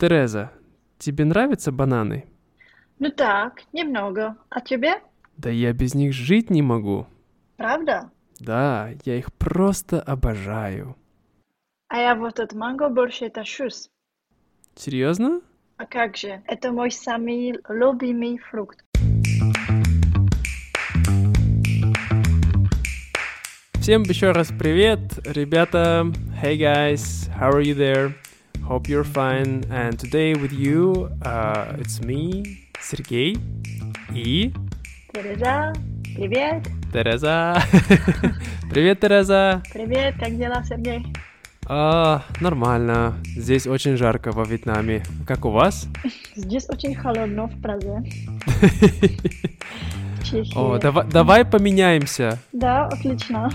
Тереза, тебе нравятся бананы? Ну так, немного. А тебе? Да я без них жить не могу. Правда? Да, я их просто обожаю. А я вот от манго больше тащусь. Серьезно? А как же, это мой самый любимый фрукт. Всем еще раз привет, ребята. Hey guys, how are you there? Hope you're fine. And today with you, it's me, Сергей и... Тереза, привет. Тереза. Привет, Тереза. Привет, как дела, Сергей? Нормально. Здесь очень жарко во Вьетнаме. Как у вас? Здесь очень холодно в Праге. О, давай поменяемся. Да, отлично.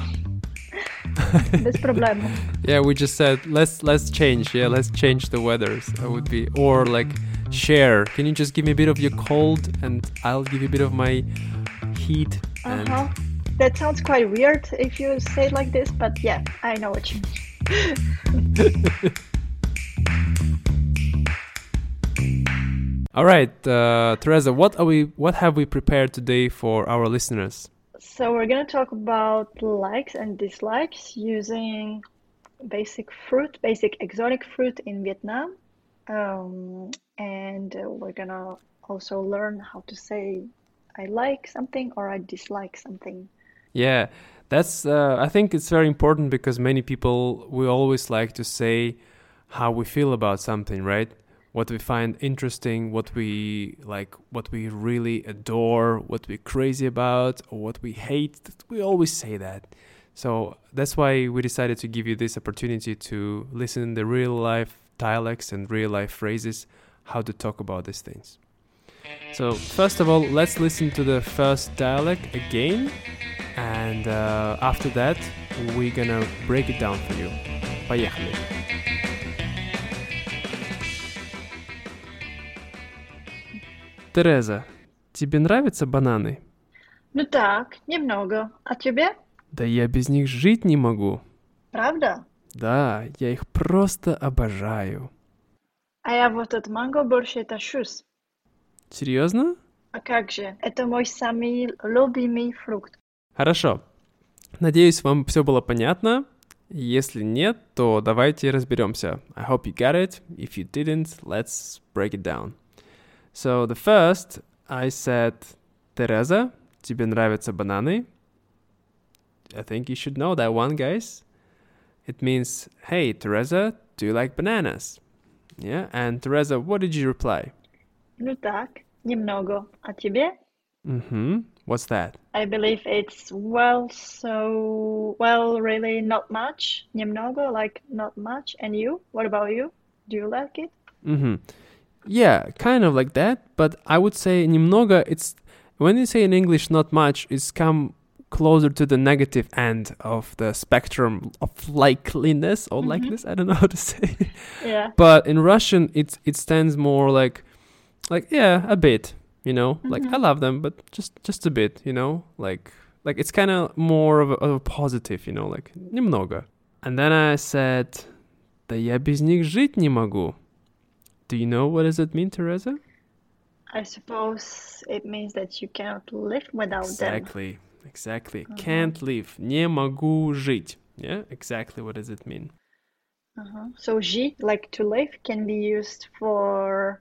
Без проблем. Yeah, we just said let's change. Yeah, let's change the weather. That would be or like share. Can you just give me a bit of your cold and I'll give you a bit of my heat? And... That sounds quite weird if you say it like this, but yeah, I know what you mean. All right, Teresa, what have we prepared today for our listeners? So we're going to talk about likes and dislikes using basic exotic fruit in Vietnam. And we're going to also learn how to say I like something or I dislike something. Yeah, that's I think it's very important because many people, we always like to say how we feel about something, right? What we find interesting, what we like, what we really adore, what we're crazy about, or what we hate. We always say that. So that's why we decided to give you this opportunity to listen to real life dialects and real life phrases, how to talk about these things. So first of all, let's listen to the first dialect again. And after that, we're gonna break it down for you. Поехали! Тереза, тебе нравятся бананы? Ну так, немного. А тебе? Да я без них жить не могу. Правда? Да, я их просто обожаю. А я вот от манго больше тащусь. Серьезно? А как же, это мой самый любимый фрукт. Хорошо. Надеюсь, вам все было понятно. Если нет, то давайте разберемся. I hope you got it. If you didn't, let's break it down. So the first, I said, Teresa, тебе нравятся бананы? I think you should know that one, guys. It means, hey, Teresa, do you like bananas? Yeah, and Teresa, what did you reply? Ну так, немного. А тебе? Mm-hmm. What's that? I believe it's, really not much. Немного, like not much. And you? What about you? Do you like it? Mm-hmm. Yeah, kind of like that, but I would say немного, it's, when you say in English not much, it's come closer to the negative end of the spectrum of likeliness or likeness, I don't know how to say. Yeah. But in Russian, it stands more like yeah, a bit, you know, like I love them, but just a bit, you know, like it's kind of more of a positive, you know, like немного. And then I said, да я без них жить не могу. Do you know what does it mean, Teresa? I suppose it means that you cannot live without them. Exactly. Uh-huh. Can't live. Не могу жить. Yeah, exactly. What does it mean? Uh-huh. So, жить, like to live, can be used for,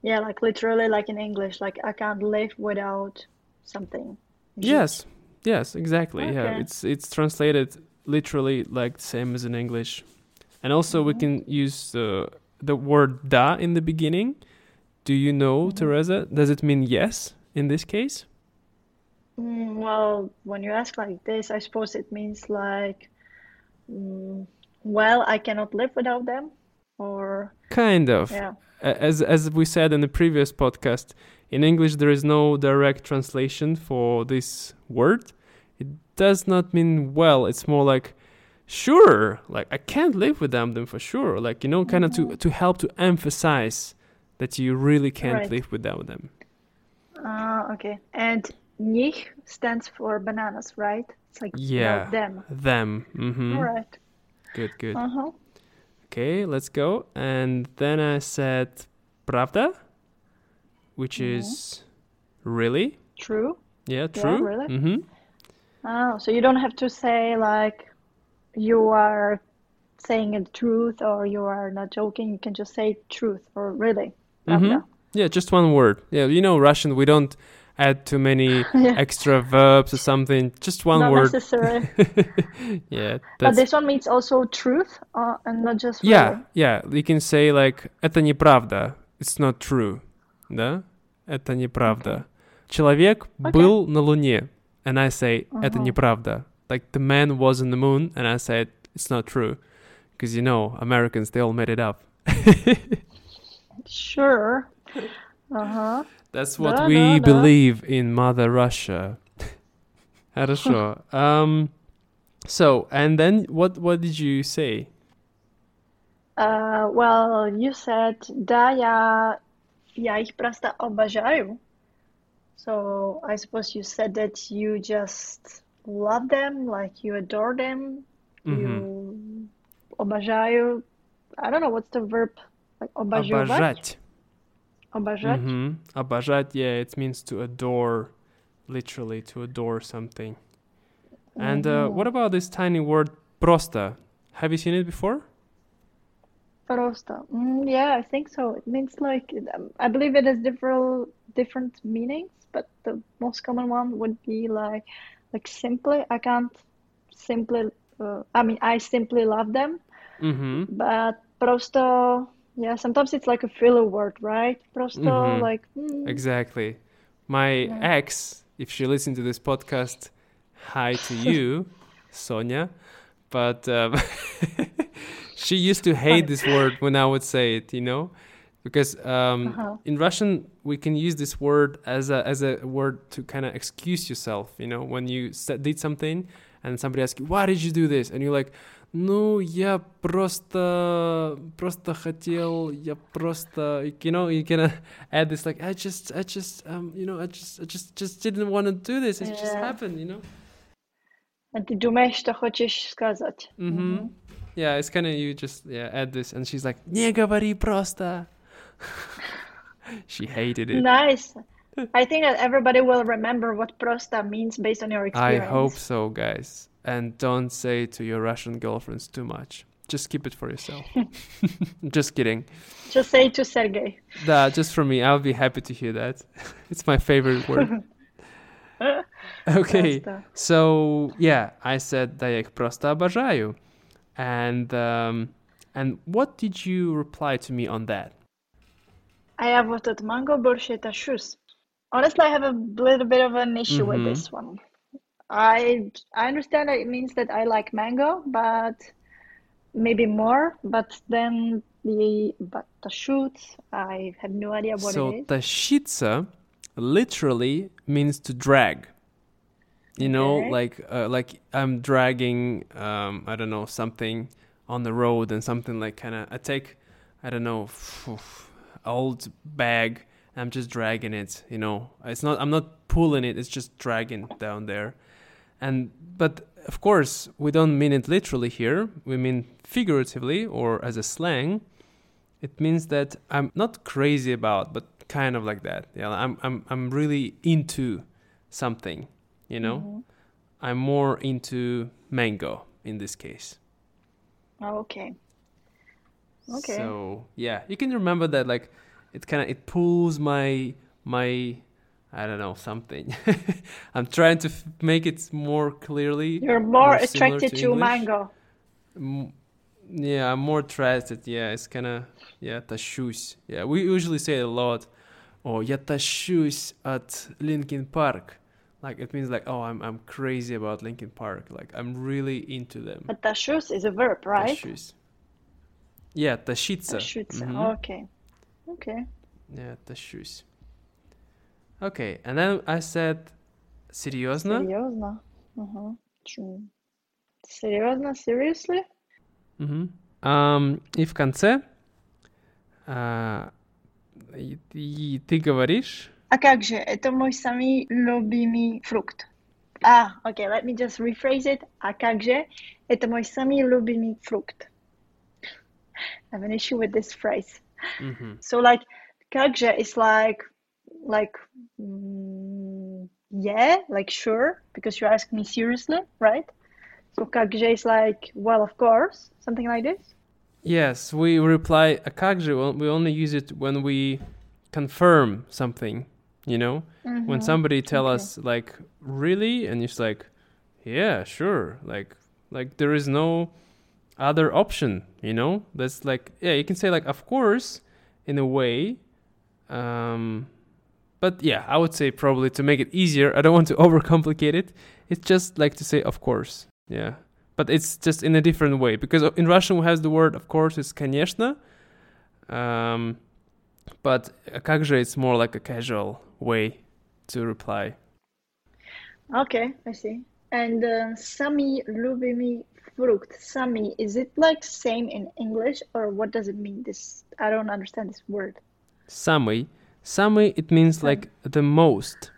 yeah, like literally like in English, like I can't live without something. Жить. Yes, exactly. Okay. Yeah, it's translated literally like the same as in English. And also we can use the word da in the beginning. Do you know, Teresa? Does it mean yes in this case? Well, when you ask like this, I suppose it means like, I cannot live without them, or... Kind of. Yeah. As we said in the previous podcast, in English there is no direct translation for this word. It does not mean well, it's more like, sure, like I can't live without them for sure. Like, you know, kind of to help to emphasize that you really can't live without them. Okay. And nicht stands for bananas, right? It's like them. All right. Good. Uh-huh. okay, let's go. And then I said Pravda, which is really. True. Yeah, true. Yeah, really? Mm-hmm. Oh, so you don't have to say like you are saying the truth or you are not joking. You can just say truth or really. Mm-hmm. Yeah, just one word. Yeah, you know, Russian, we don't add too many extra verbs or something. Just one word. Not necessary. Yeah. But this one means also truth and not just really. Yeah, yeah. You can say like, это неправда. It's not true. Да? Это неправда. Человек был на Луне. And I say, это неправда. Like, the man was on the moon, and I said, it's not true. Because, you know, Americans, they all made it up. Sure. Uh-huh. That's what we believe in Mother Russia. Хорошо. So, and then what did you say? Well, you said, да, я их просто обожаю. So I suppose you said that you just love them, like you adore them. Mm-hmm. You обожаю. I don't know what's the verb. Like обожать. Обожать. Mm-hmm. Обожать. Yeah, it means to adore, literally to adore something. And what about this tiny word просто? Have you seen it before? Просто. Yeah, I think so. It means like I believe it has different meanings, but the most common one would be like simply. I can't simply. I simply love them. Mm-hmm. But просто. Yeah, sometimes it's like a filler word, right? Просто like. Mm. Exactly. My ex, if she listens to this podcast, hi to you, Sonia. But she used to hate this word when I would say it, you know, because in Russian we can use this word as a word to kind of excuse yourself, you know, when you did something and somebody asks you, why did you do this? And you're like, ну, я просто хотел, я просто, you know, you can add this like, I just didn't want to do this, it just happened, you know. And ты думаешь, что хочешь сказать. Mm-hmm. Yeah, it's kind of you just add this, and she's like, "Не говори просто." She hated it. Nice. I think that everybody will remember what "просто" means based on your experience. I hope so, guys. And don't say to your Russian girlfriends too much. Just keep it for yourself. Just kidding. Just say to Sergey. Nah, just for me. I'll be happy to hear that. It's my favorite word. Okay, so yeah, I said "Да, я их просто обожаю," and what did you reply to me on that? I have вот этот mango больше тащусь. Honestly, I have a little bit of an issue with this one. I understand that it means that I like mango, but maybe more. But then but тащут, I have no idea what it is. So тащиться literally means to drag. You know, like I'm dragging, I don't know, something on the road and something like kind of, I take, I don't know, old bag, and I'm just dragging it, you know. It's not, I'm not pulling it, it's just dragging down there. But of course, we don't mean it literally here. We mean figuratively or as a slang. It means that I'm not crazy about, but kind of like that. Yeah, I'm really into something. You know, I'm more into mango in this case. Oh, okay. So yeah, you can remember that. Like, it kind of pulls my I don't know something. I'm trying to make it more clearly. You're more attracted to mango. Yeah, I'm more attracted. Yeah, it's kind of тащусь. Yeah, we usually say it a lot. Oh, я тащусь от Linkin Park. Like, it means like, oh, I'm crazy about Linkin Park. Like, I'm really into them. But тащусь is a verb, right? Тащусь. Yeah, тащиться. Тащиться, okay. Yeah, тащусь. Okay, and then I said, серьезно? Серьезно. Серьезно, seriously? И в конце ты говоришь... А как же? Это мой самый любимый фрукт. Okay, let me just rephrase it. А как же? Это мой самый любимый фрукт. I have an issue with this phrase. Mm-hmm. So like "какже" is yeah, like sure, because you ask me seriously, right? So "какже" is like, well, of course, something like this. Yes, we reply "какже." We only use it when we confirm something, you know? Mm-hmm. When somebody tell us like, really? And it's like, yeah, sure. Like there is no other option, you know? That's like, yeah, you can say like, of course, in a way. But yeah, I would say probably to make it easier, I don't want to overcomplicate it. It's just like to say, of course. Yeah. But it's just in a different way, because in Russian we have the word, of course, it's конечно. But "какже" it's more like a casual way to reply. Okay, I see. And "сами любимый фрукт", "сами", is it like same in English, or what does it mean? This, I don't understand this word. "Самый". "Самый", it means like the most.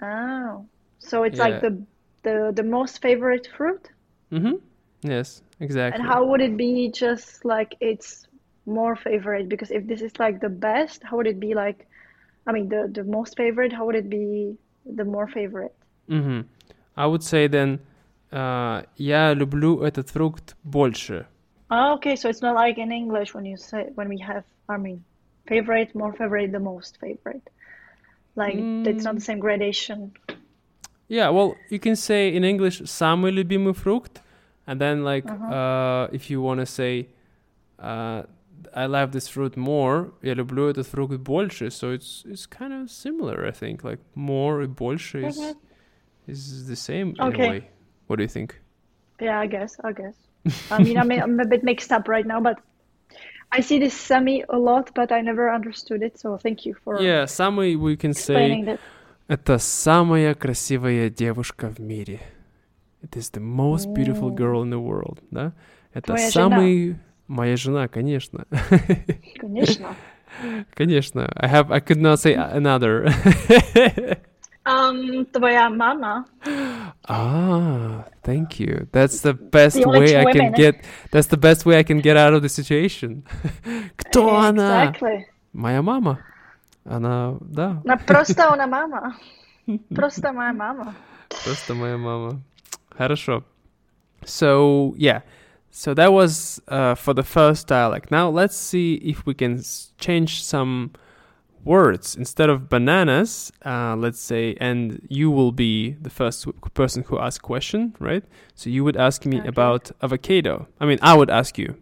Oh, so it's like the most favorite fruit? Mm-hmm. Yes, exactly. And how would it be just like it's more favorite? Because if this is like the best, how would it be like, I mean, the most favorite, how would it be the more favorite? Mm-hmm. I would say then, я люблю этот фрукт больше. Oh, okay, so it's not like in English when you say, when we have, I mean, favorite, more favorite, the most favorite. Like, it's not the same gradation. Yeah, well, you can say in English "самый любимый фрукт", and then like if you want to say I love this fruit more, я люблю этот фрукт больше. So it's kind of similar, I think. Like more and больше is the same in a way. What do you think? Yeah, I guess. I mean, I'm a bit mixed up right now, but I see this "самый" a lot, but I never understood it. So thank you for "самый" we can explaining say. That. Это самая красивая девушка в мире. It is the most beautiful girl in the world, да? Это твоя жена. Моя жена, конечно. Конечно. Конечно. I could not say another. Твоя мама. Ah, thank you. That's the best way I can get out of the situation. Кто она? Exactly. Моя мама. Она, да. Просто она мама. Просто моя мама. Просто моя мама. Хорошо. So, yeah. So that was for the first dialect. Now let's see if we can change some words. Instead of bananas, let's say, and you will be the first person who asks question, right? So you would ask me about avocado. I mean, I would ask you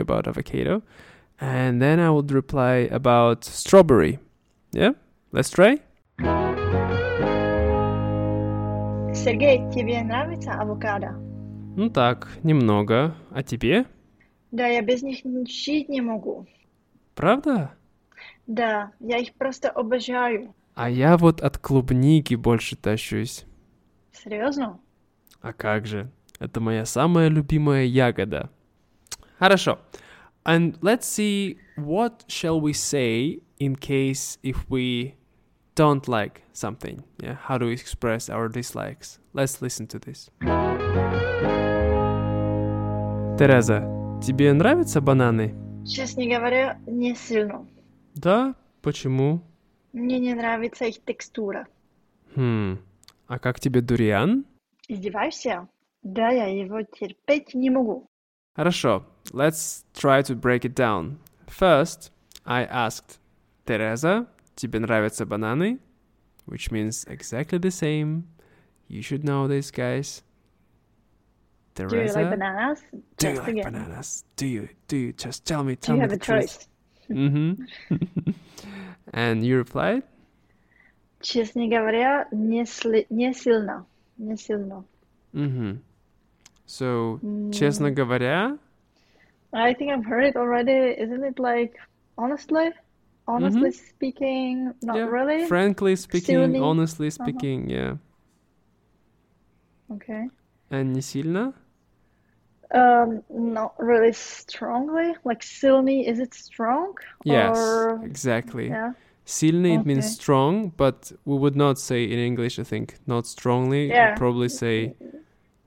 about avocado. And then I would reply about strawberry. Yeah? Let's try. Сергей, тебе нравится авокадо? Ну так, немного. А тебе? Да, я без них жить не могу. Правда? Да, я их просто обожаю. А я вот от клубники больше тащусь. Серьезно? А как же? Это моя самая любимая ягода. Хорошо. And let's see, what shall we say in case if we don't like something? Yeah, how do we express our dislikes? Let's listen to this. Тереза, тебе нравятся бананы? Честно говоря, не сильно. Да? Почему? Мне не нравится их текстура. А как тебе дуриан? Издеваешься? Да, я его терпеть не могу. Хорошо. Let's try to break it down. First, I asked, Teresa, тебе нравятся бананы? Which means exactly the same. You should know this, guys. Teresa, do you like bananas? Do you? Just tell me. Do you have a choice? Mm-hmm. And you replied? Честно говоря, не сильно. Mm-hmm. So, честно говоря... I think I've heard it already. Isn't it like honestly speaking, not really? Frankly speaking, Silly. Honestly speaking, yeah. Okay. And не сильно? Not really strongly. Like сильный, is it strong? Yes, exactly. Yeah. Сильный, it means strong, but we would not say in English, I think, not strongly. Yeah. We'd probably say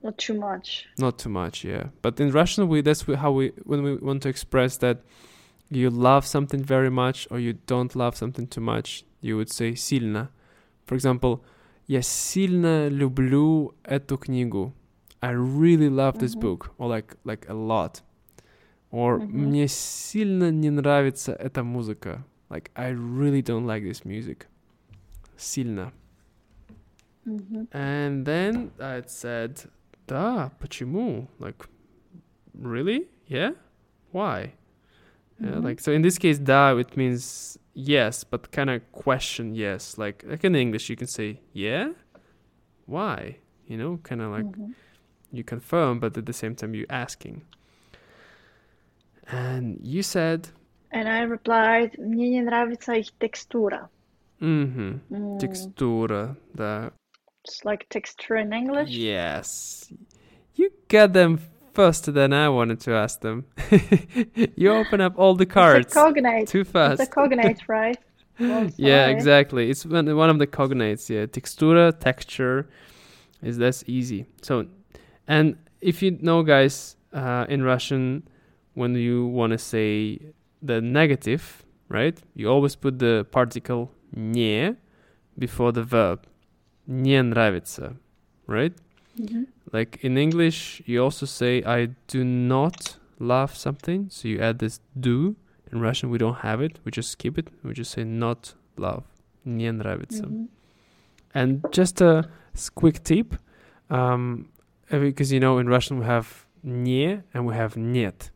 Not too much. Not too much, yeah. But in Russian, that's how we want to express that you love something very much or you don't love something too much, you would say сильно. For example, я сильно люблю эту книгу. I really love this book, or like a lot. Or мне сильно не нравится эта музыка. Like I really don't like this music. Сильно. And then I said, да, почему? Like, really? Yeah? Why? Like, so in this case, да, it means yes, but kind of question yes. Like in English, you can say, yeah? Why? You know, kind of like you confirm, but at the same time, you're asking. And you said... And I replied, мне не нравится их текстура. Текстура, да. It's like texture in English? Yes. You got them faster than I wanted to ask them. You open up all the cards. It's a cognate. Too fast. It's a cognate, right? Well, yeah, exactly. It's one of the cognates, yeah. Textura, texture. Is that's easy. So, and if you know, guys, in Russian, when you want to say the negative, right? You always put the particle не before the verb. Не нравится, right? Like in English, you also say I do not love something, so you add this do. In Russian, we don't have it. We just skip it. We just say not love. Не нравится. And just a quick tip, because you know in Russian we have не and we have нет.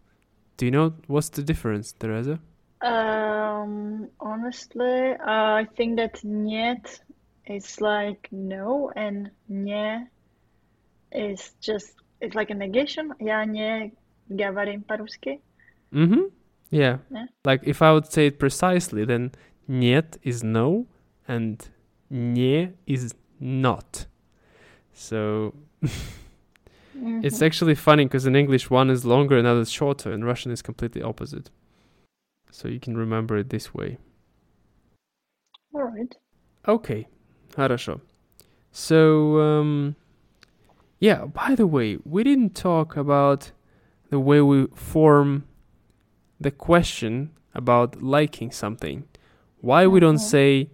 Do you know what's the difference, Teresa? Honestly, I think that нет is like no, and не is just, it's like a negation. Я не говорим по-русски. Yeah. Like if I would say it precisely, then нет is no, and не is not. So... It's actually funny because in English one is longer, another is shorter. In Russian is completely opposite. So you can remember it this way. All right. Okay. Хорошо. So, yeah, by the way, we didn't talk about the way we form the question about liking something. Why we don't say,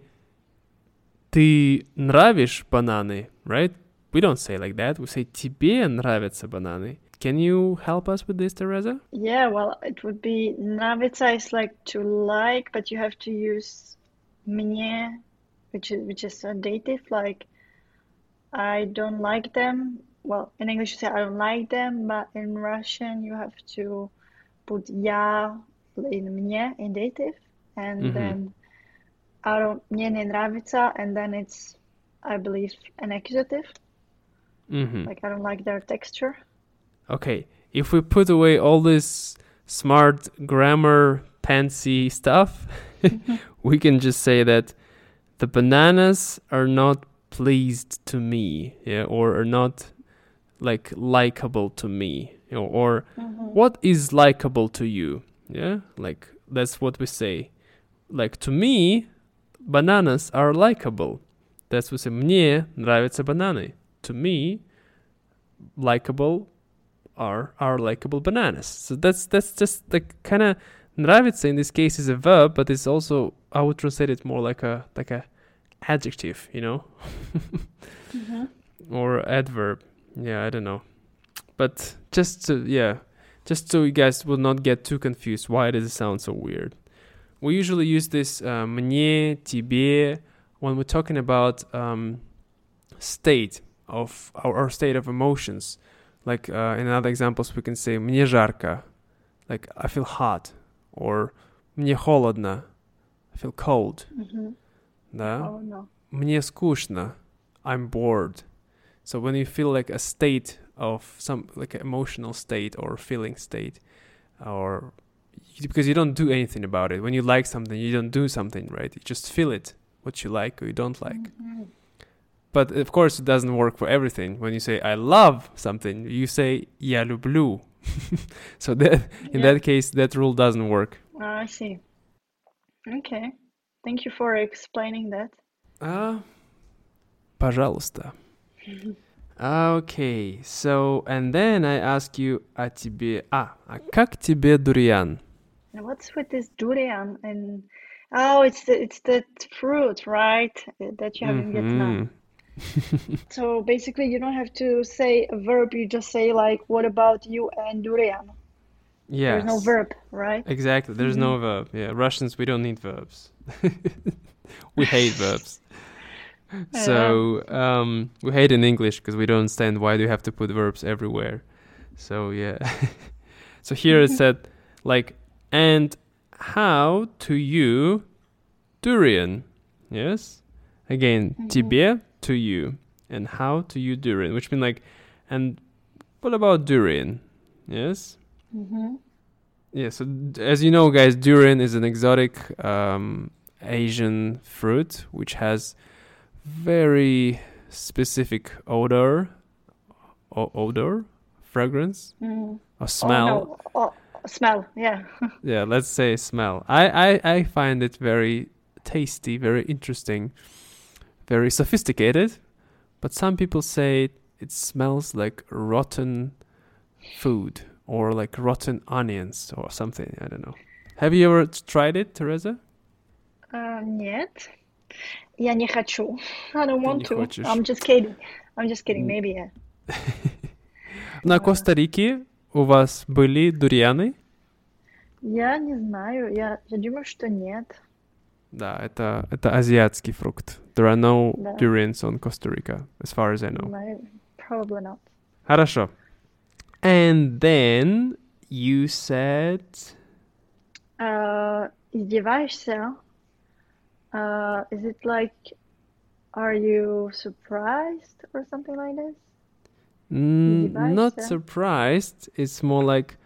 ты нравишь бананы, right? We don't say like that. We say тебе нравятся бананы. Can you help us with this, Teresa? Yeah, well, it would be нравится is like to like, but you have to use мне, which is a dative. Like I don't like them. Well, in English you say I don't like them, but in Russian you have to put я in мне in dative, and then I don't мне не нравится, and then it's I believe an accusative. Like I don't like their texture. Okay, if we put away all this smart grammar fancy stuff, we can just say that the bananas are not pleased to me, yeah, or are not like likable to me, you know, or what is likable to you, yeah, like that's what we say. Like to me, bananas are likable. That's what we say. Мне нравятся бананы. To me, likable are likable bananas. So that's just the kind of нравится in this case is a verb, but it's also I would translate it more like a adjective, you know, or adverb. Yeah, I don't know. But just so you guys will not get too confused. Why does it sound so weird? We usually use this мне, тебе when we're talking about state of our state of emotions. Like in other examples, we can say мне жарко, like I feel hot, or мне холодно, I feel cold. Да? Oh, no. Мне скучно, I'm bored. So when you feel like a state of some like an emotional state or feeling state, or because you don't do anything about it. When you like something, you don't do something, right? You just feel it, what you like or you don't like. But of course, it doesn't work for everything. When you say "I love something," you say "Я люблю." So that, in that case, that rule doesn't work. I see. Okay, thank you for explaining that. Пожалуйста. Okay, so, and then I ask you, а как тебе дуриан? What's with this durian? And it's that fruit, right? That you have in Vietnam. So basically, you don't have to say a verb. You just say like, "What about you and durian?" Yeah. There's no verb, right? Exactly. There's no verb. Yeah. Russians, we don't need verbs. We hate verbs. So we hate in English because we don't understand why do you have to put verbs everywhere. So yeah. So here it said like, and how to you durian? Yes. Again, тебе, to you, and how to you durian, which means like, and what about durian? Yes. Mm-hmm. Yeah. So as you know, guys, durian is an exotic Asian fruit which has very specific odor, fragrance, or smell. Smell, yeah. Yeah, let's say smell. I find it very tasty, very interesting, very sophisticated. But some people say it smells like rotten food or like rotten onions or something. I don't know. Have you ever tried it, Teresa? Нет. Я не хочу. I don't want to. Хочешь. I'm just kidding. Maybe, yeah. На Коста-Рике у вас были дурианы? Я не знаю. Я думаю, что нет. Да, это азиатский фрукт. There are no durians on Costa Rica, as far as I know. Probably not. Хорошо. And then you said... издеваешься? Is it like, are you surprised or something like this? Not surprised. It's more like,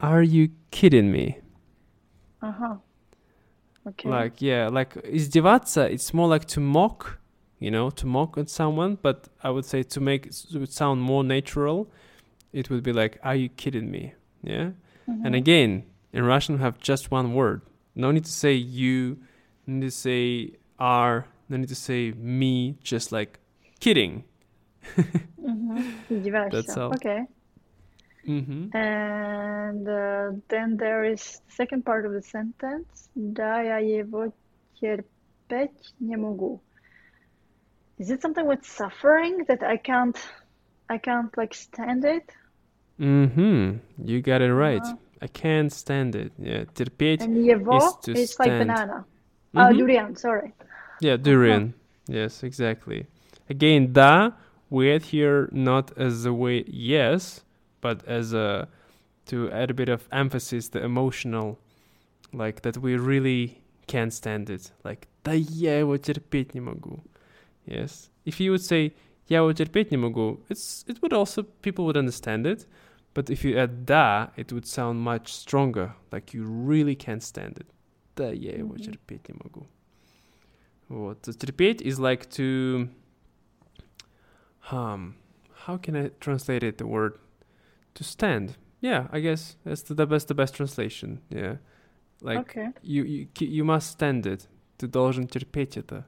are you kidding me? Uh-huh. Okay. Like, yeah, like, издеваться, it's more like to mock, you know, to mock at someone. But I would say to make it sound more natural, it would be like, are you kidding me? Yeah. Mm-hmm. And again, in Russian, we have just one word. No need to say you, no need to say are, no need to say me, just like kidding. Mm-hmm. That's all. Okay. Mm-hmm. And then there is the second part of the sentence. Да, я его терпеть не могу. Is it something with suffering that I can't like stand it? Mm-hmm. You got it right. I can't stand it. Yeah, терпеть. And его is like banana. Mm-hmm. Oh, durian. Sorry. Yeah, durian. Uh-huh. Yes, exactly. Again, да. We add here not as the way yes, but as a to add a bit of emphasis, the emotional, like that we really can't stand it. Like да я его терпеть не могу. Yes. If you would say я его терпеть не могу, it would also people would understand it, but if you add да, it would sound much stronger. Like you really can't stand it. Да я его терпеть не могу. Вот. So, терпеть is like to. How can I translate it? The word to stand. Yeah, I guess that's the best translation. Yeah, like okay. you must stand it. Ты должен терпеть это.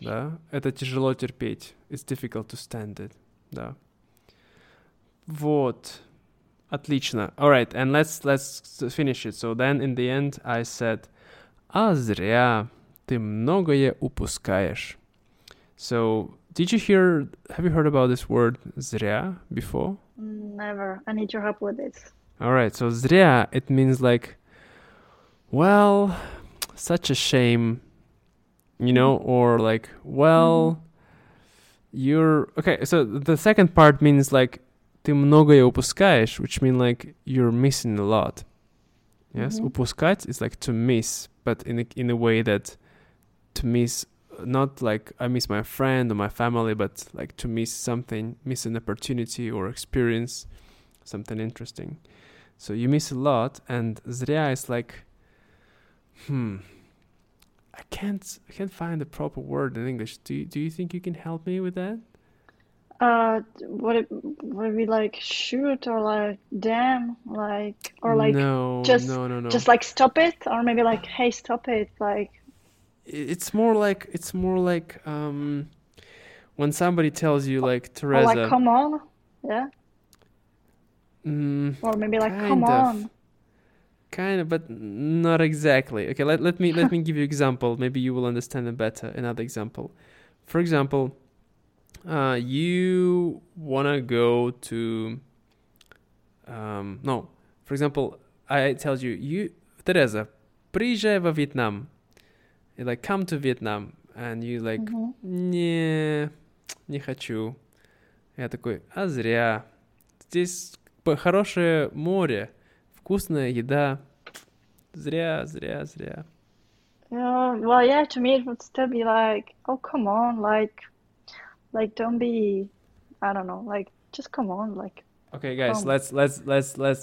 Да, это тяжело терпеть. It's difficult to stand it. Да. Вот. Отлично. All right, and let's finish it. So then in the end I said, а зря ты многое упускаешь. So. Have you heard about this word зря before? Never. I need your help with it. All right. So зря, it means like, well, such a shame, you know, or like, well, you're... Okay, so the second part means like, ты многое упускаешь, which means like, you're missing a lot. Yes? Mm-hmm. Упускать is like to miss, but in a way that to miss... Not like I miss my friend or my family, but like to miss something, miss an opportunity or experience something interesting. So you miss a lot, and зря is like, I can't find the proper word in English. Do you think you can help me with that? Would it be like shoot or like damn, like or like no. Just like stop it, or maybe like hey stop it, like. It's more like when somebody tells you like Teresa, or like come on, yeah, or maybe like come on, kind of, but not exactly. Okay, let me give you example. Maybe you will understand it better. Another example, for example, you wanna go to, no, for example, I tell you Teresa, приезжай во Вьетнам. You like come to Vietnam, and you like не хочу. Я такой, а зря. Здесь хорошее море, вкусная еда. Зря. Well, yeah, to me it would still be like, oh come on, like don't be, I don't know, like just come on, like. Okay, guys, let's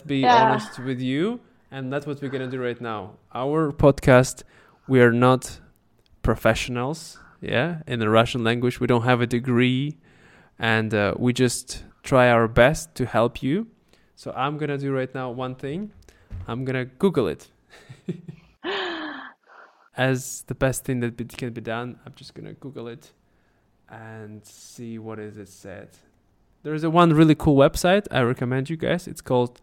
be honest with you, and that's what we're gonna do right now. Our podcast, we are not professionals, in the Russian language. We don't have a degree, and we just try our best to help you. So I'm gonna do right now one thing. I'm gonna Google it as the best thing that can be done. I'm just gonna Google it and see what is it said. There is one really cool website I recommend you guys. It's called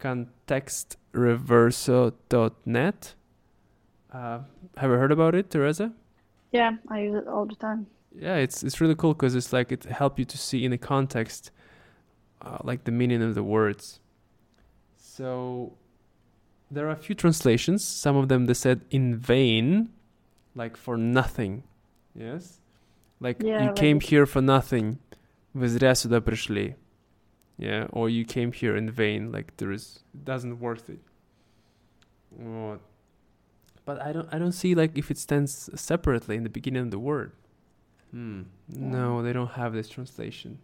ContextReverso.net. Have you heard about it, Teresa? Yeah, I use it all the time. Yeah, it's really cool because it's like it helps you to see in a context, like the meaning of the words. So there are a few translations. Some of them they said in vain, like for nothing. Yes, you came here for nothing. Вы зря сюда пришли. Yeah, or you came here in vain. Like it doesn't worth it. What? But I don't see like if it stands separately in the beginning of the word. No, they don't have this translation.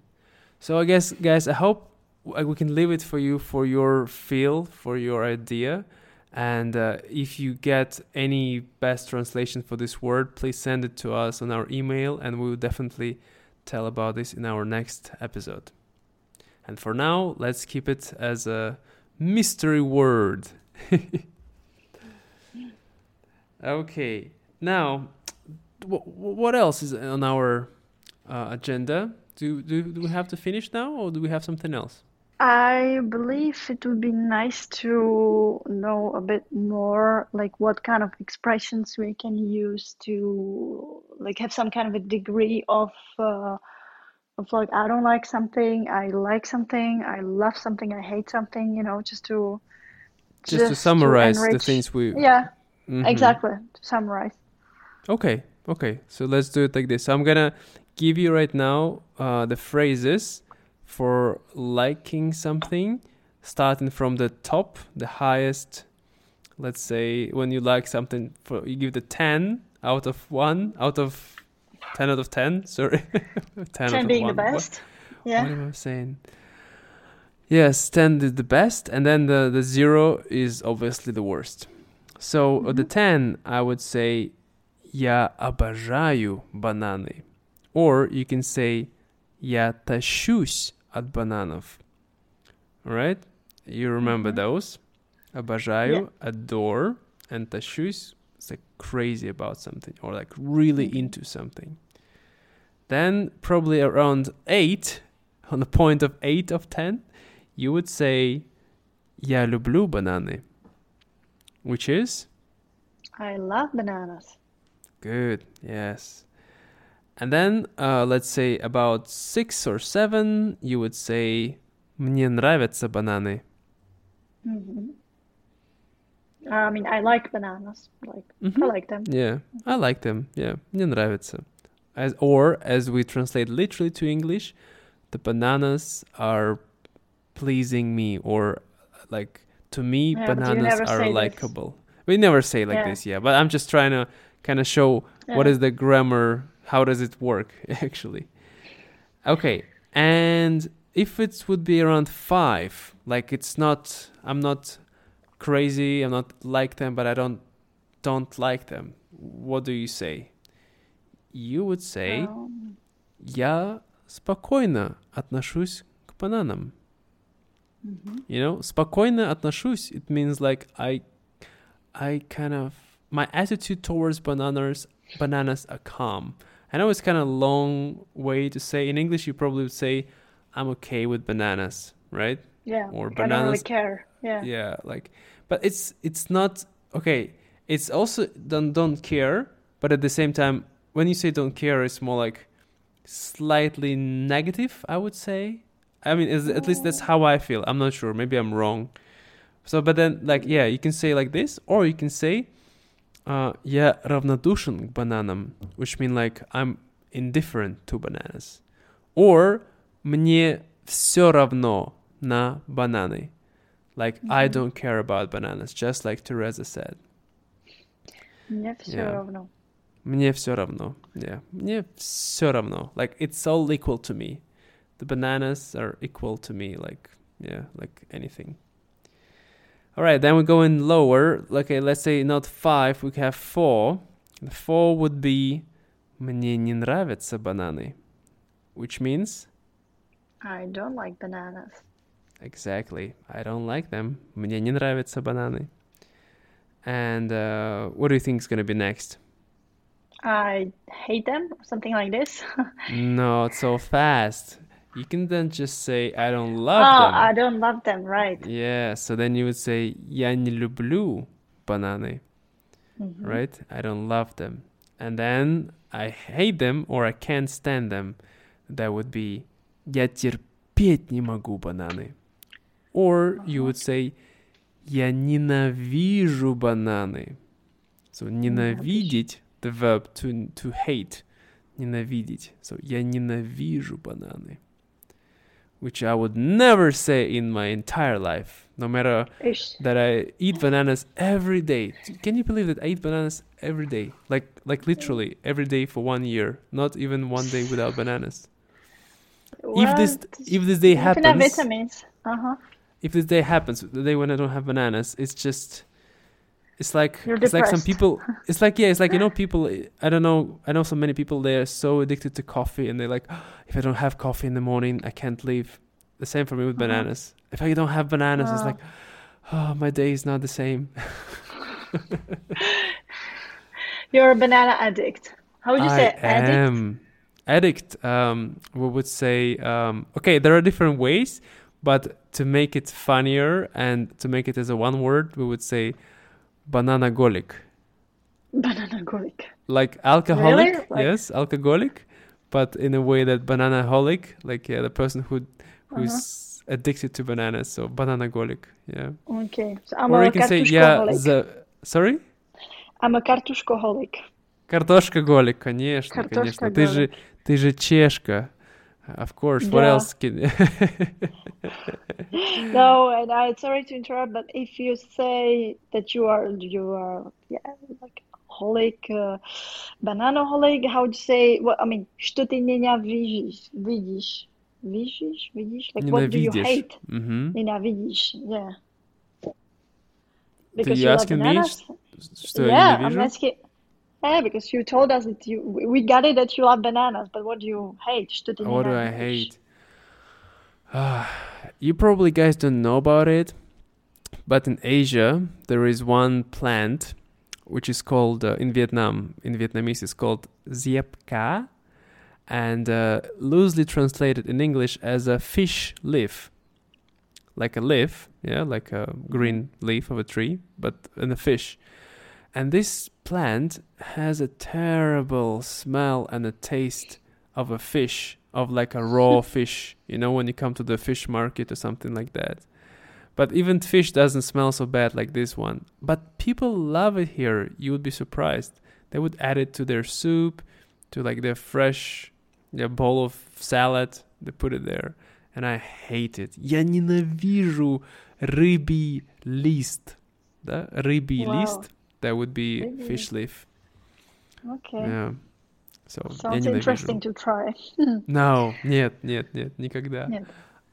So I guess, guys, I hope we can leave it for you, for your feel, for your idea. And if you get any best translation for this word, please send it to us on our email, and we will definitely tell about this in our next episode. And for now, let's keep it as a mystery word. Okay, now, what else is on our agenda? Do we have to finish now, or do we have something else? I believe it would be nice to know a bit more, like what kind of expressions we can use to, like, have some kind of a degree of like, I don't like something, I like something, I love something, I hate something, you know, just to summarize to the things we... Yeah. Mm-hmm. Exactly, to summarize. Okay, so let's do it like this. So I'm gonna give you right now the phrases for liking something, starting from the top, the highest. Let's say when you like something, you give the 10 out of 10, sorry. 10 being the best. What? Yeah. What am I saying? Yes, 10 is the best, and then the 0 is obviously the worst. So the 10, I would say, я обожаю бананы. Or you can say, я тащусь от бананов. Alright? You remember those? Обожаю, adore, and тащусь is like crazy about something or like really into something. Then probably around 8, on the point of 8 of 10, you would say, я люблю бананы. Which is? I love bananas. Good, yes. And then, let's say about 6 or 7, you would say, мне нравятся бананы. Mm-hmm. I mean, I like bananas. Like, I like them. Yeah, I like them. Yeah, мне нравятся. As we translate literally to English, the bananas are pleasing me or like... To me, bananas are likable. We never say like this, but I'm just trying to kind of show what is the grammar, how does it work, actually. Okay, and if it would be around 5, like it's not, I'm not crazy, I'm not like them, but I don't like them. What do you say? You would say, я спокойно отношусь к бананам. You know, спокойно отношусь, it means like I kind of, my attitude towards bananas are calm. I know it's kind of a long way to say. In English, you probably would say, I'm okay with bananas, right? Yeah, or bananas. I don't really care. Yeah. Yeah, like, but it's not, okay, it's also don't care, but at the same time, when you say don't care, it's more like slightly negative, I would say. I mean, at least that's how I feel. I'm not sure. Maybe I'm wrong. So, but then, like, yeah, you can say like this, or you can say, я равнодушен к бананам, which mean like I'm indifferent to bananas. Or мне все равно на бананы. Like, mm-hmm. I don't care about bananas, just like Teresa said. Мне все равно. Мне все равно. Yeah. Мне все равно. Like, it's all equal to me. The bananas are equal to me, like, yeah, like anything. All right, then we go in lower. Okay, let's say not 5, we have 4. 4 would be мне не нравятся бананы, which means I don't like bananas. Exactly, I don't like them. Мне не нравятся бананы. And what do you think is going to be next? I hate them, something like this. Not so fast. You can then just say, I don't love them. I don't love them, right. Yeah, so then you would say, я не люблю бананы, mm-hmm. right? I don't love them. And then, I hate them or I can't stand them. That would be, я терпеть не могу бананы. Or you would say, я ненавижу бананы. So, ненавидеть, the verb to hate, ненавидеть. So, я ненавижу бананы. Which I would never say in my entire life, no matter that I eat bananas every day. Can you believe that I eat bananas every day? Like literally every day for 1 year, not even one day without bananas. Well, if this day happens, you can have vitamins. Uh-huh. If this day happens, the day when I don't have bananas, it's just, it's like some people, it's like, yeah, it's like, you know, people, I know so many people, they are so addicted to coffee and they're like, oh, if I don't have coffee in the morning, I can't live. The same for me with bananas. If I don't have bananas, it's like, oh, my day is not the same. You're a banana addict. How would you say addict? Addict, we would say, okay, there are different ways, but to make it funnier and to make it as a one word, we would say, Bananagolic. Bananagolic. Like alcoholic, really? Like... yes, alcoholic, but in a way that bananaholic, like yeah, the person who's addicted to bananas, so bananagolic, yeah. Okay, so I'm or a cartushkoholic. Yeah, sorry? I'm a cartushkoholic. Картошкоголик, конечно, конечно. Ты же чешка. Of course, what else can... No, and I'm sorry to interrupt, but if you say that you are like holic, bananaholic, how do you say, well, I mean, что ты ненавидишь? Видишь? Like, what do you hate? Mm-hmm. Ненавидишь, yeah. Because you love bananas? Yeah, I'm asking... Yeah, because you told us that we got it that you love bananas, but what do you hate? What do I hate? You probably guys don't know about it, but in Asia there is one plant which is called in Vietnamese it's called diệp cá, and loosely translated in English as a fish leaf, like a leaf, yeah, like a green leaf of a tree, but in a fish. And this plant has a terrible smell and a taste of a fish, of like a raw fish, you know, when you come to the fish market or something like that. But even fish doesn't smell so bad like this one. But people love it here. You would be surprised. They would add it to their soup, to like their bowl of salad. They put it there. And I hate it. Я ненавижу рыбий лист. Да? Рыбий лист. That would be fish leaf. Okay. Yeah. So, sounds interesting to try. No, нет, никогда. Нет.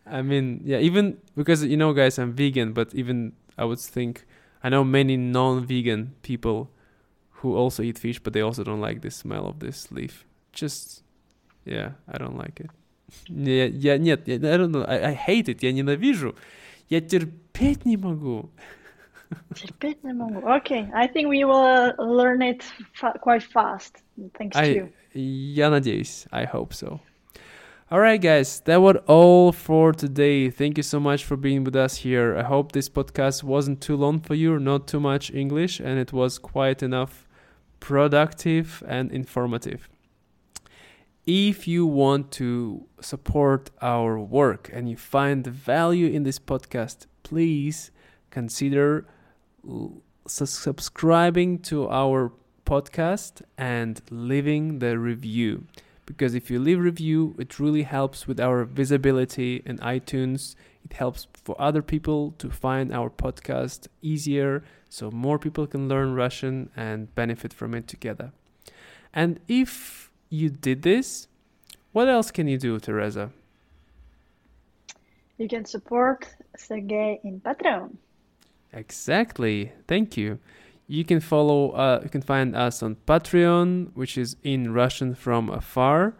I mean, yeah, even because, you know, guys, I'm vegan, but even I would think, I know many non-vegan people who also eat fish, but they also don't like the smell of this leaf. Just, yeah, I don't like it. Yeah, нет, I don't know. I hate it. Я ненавижу. Я терпеть не могу. Терпеть не могу. Окей, I think we will learn it quite fast. Thanks to you. Я надеюсь. I hope so. All right, guys, that was all for today. Thank you so much for being with us here. I hope this podcast wasn't too long for you, not too much English, and it was quite enough productive and informative. If you want to support our work and you find the value in this podcast, please consider subscribing to our podcast and leaving the review. Because if you leave a review, it really helps with our visibility in iTunes. It helps for other people to find our podcast easier, so more people can learn Russian and benefit from it together. And if you did this, what else can you do, Teresa? You can support Sergey in Patreon. Exactly. Thank you. You can find us on Patreon, which is in Russian from afar.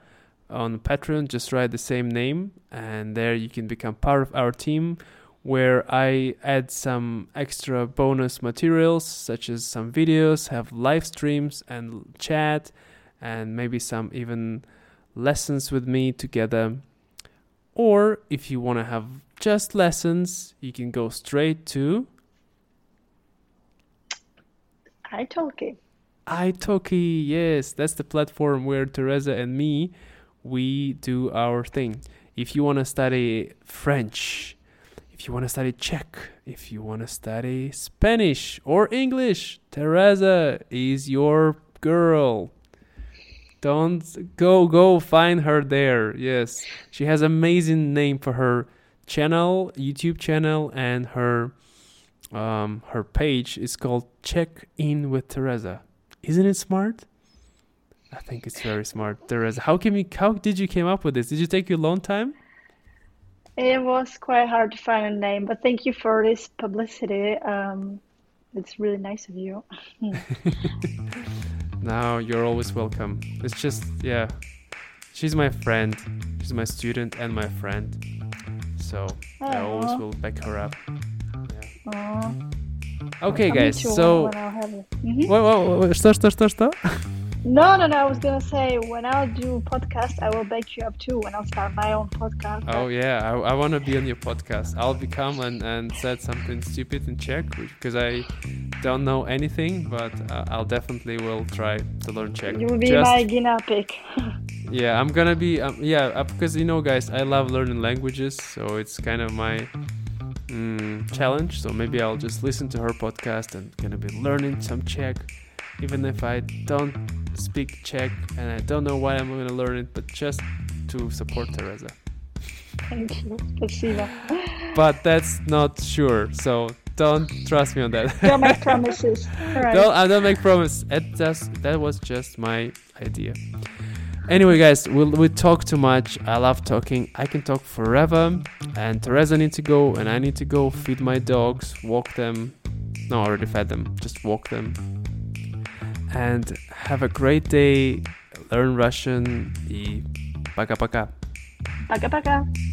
On Patreon, just write the same name, and there you can become part of our team, where I add some extra bonus materials, such as some videos, have live streams and chat, and maybe some even lessons with me together. Or if you want to have just lessons, you can go straight to italki, yes, that's the platform where Teresa and me, we do our thing. If you want to study French, if you want to study Czech, if you want to study Spanish or English, Teresa is your girl. Don't go find her there. Yes, she has amazing name for her channel, YouTube channel, and her page is called Check In with Teresa. Isn't it smart? I think it's very smart, Teresa. How did you came up with this? Did you take you a long time? It was quite hard to find a name, but thank you for this publicity. It's really nice of you. Now you're always welcome. It's just, yeah, she's my friend. She's my student and my friend. So I always will back her up. Okay, guys, so... Whoa. Что? No, I was going to say, when I'll do podcast, I will back you up too, when I'll start my own podcast. Oh, yeah, I want to be on your podcast. I'll become and said something stupid in Czech, because I don't know anything, but I'll definitely will try to learn Czech. You will be my guinea pig. Yeah, I'm going to be... because, guys, I love learning languages, so it's kind of my... challenge, so maybe I'll just listen to her podcast and gonna be learning some Czech, even if I don't speak Czech and I don't know why I'm gonna learn it, but just to support Teresa. Thank you. Спасибо. But that's not sure, so don't trust me on that. Don't make promises. Right. No, I don't make promises. That was just my idea. Anyway, guys, we talk too much. I love talking. I can talk forever. And Teresa needs to go, and I need to go feed my dogs, walk them. No, I already fed them. Just walk them. And have a great day. Learn Russian. И пока-пока. Пока-пока.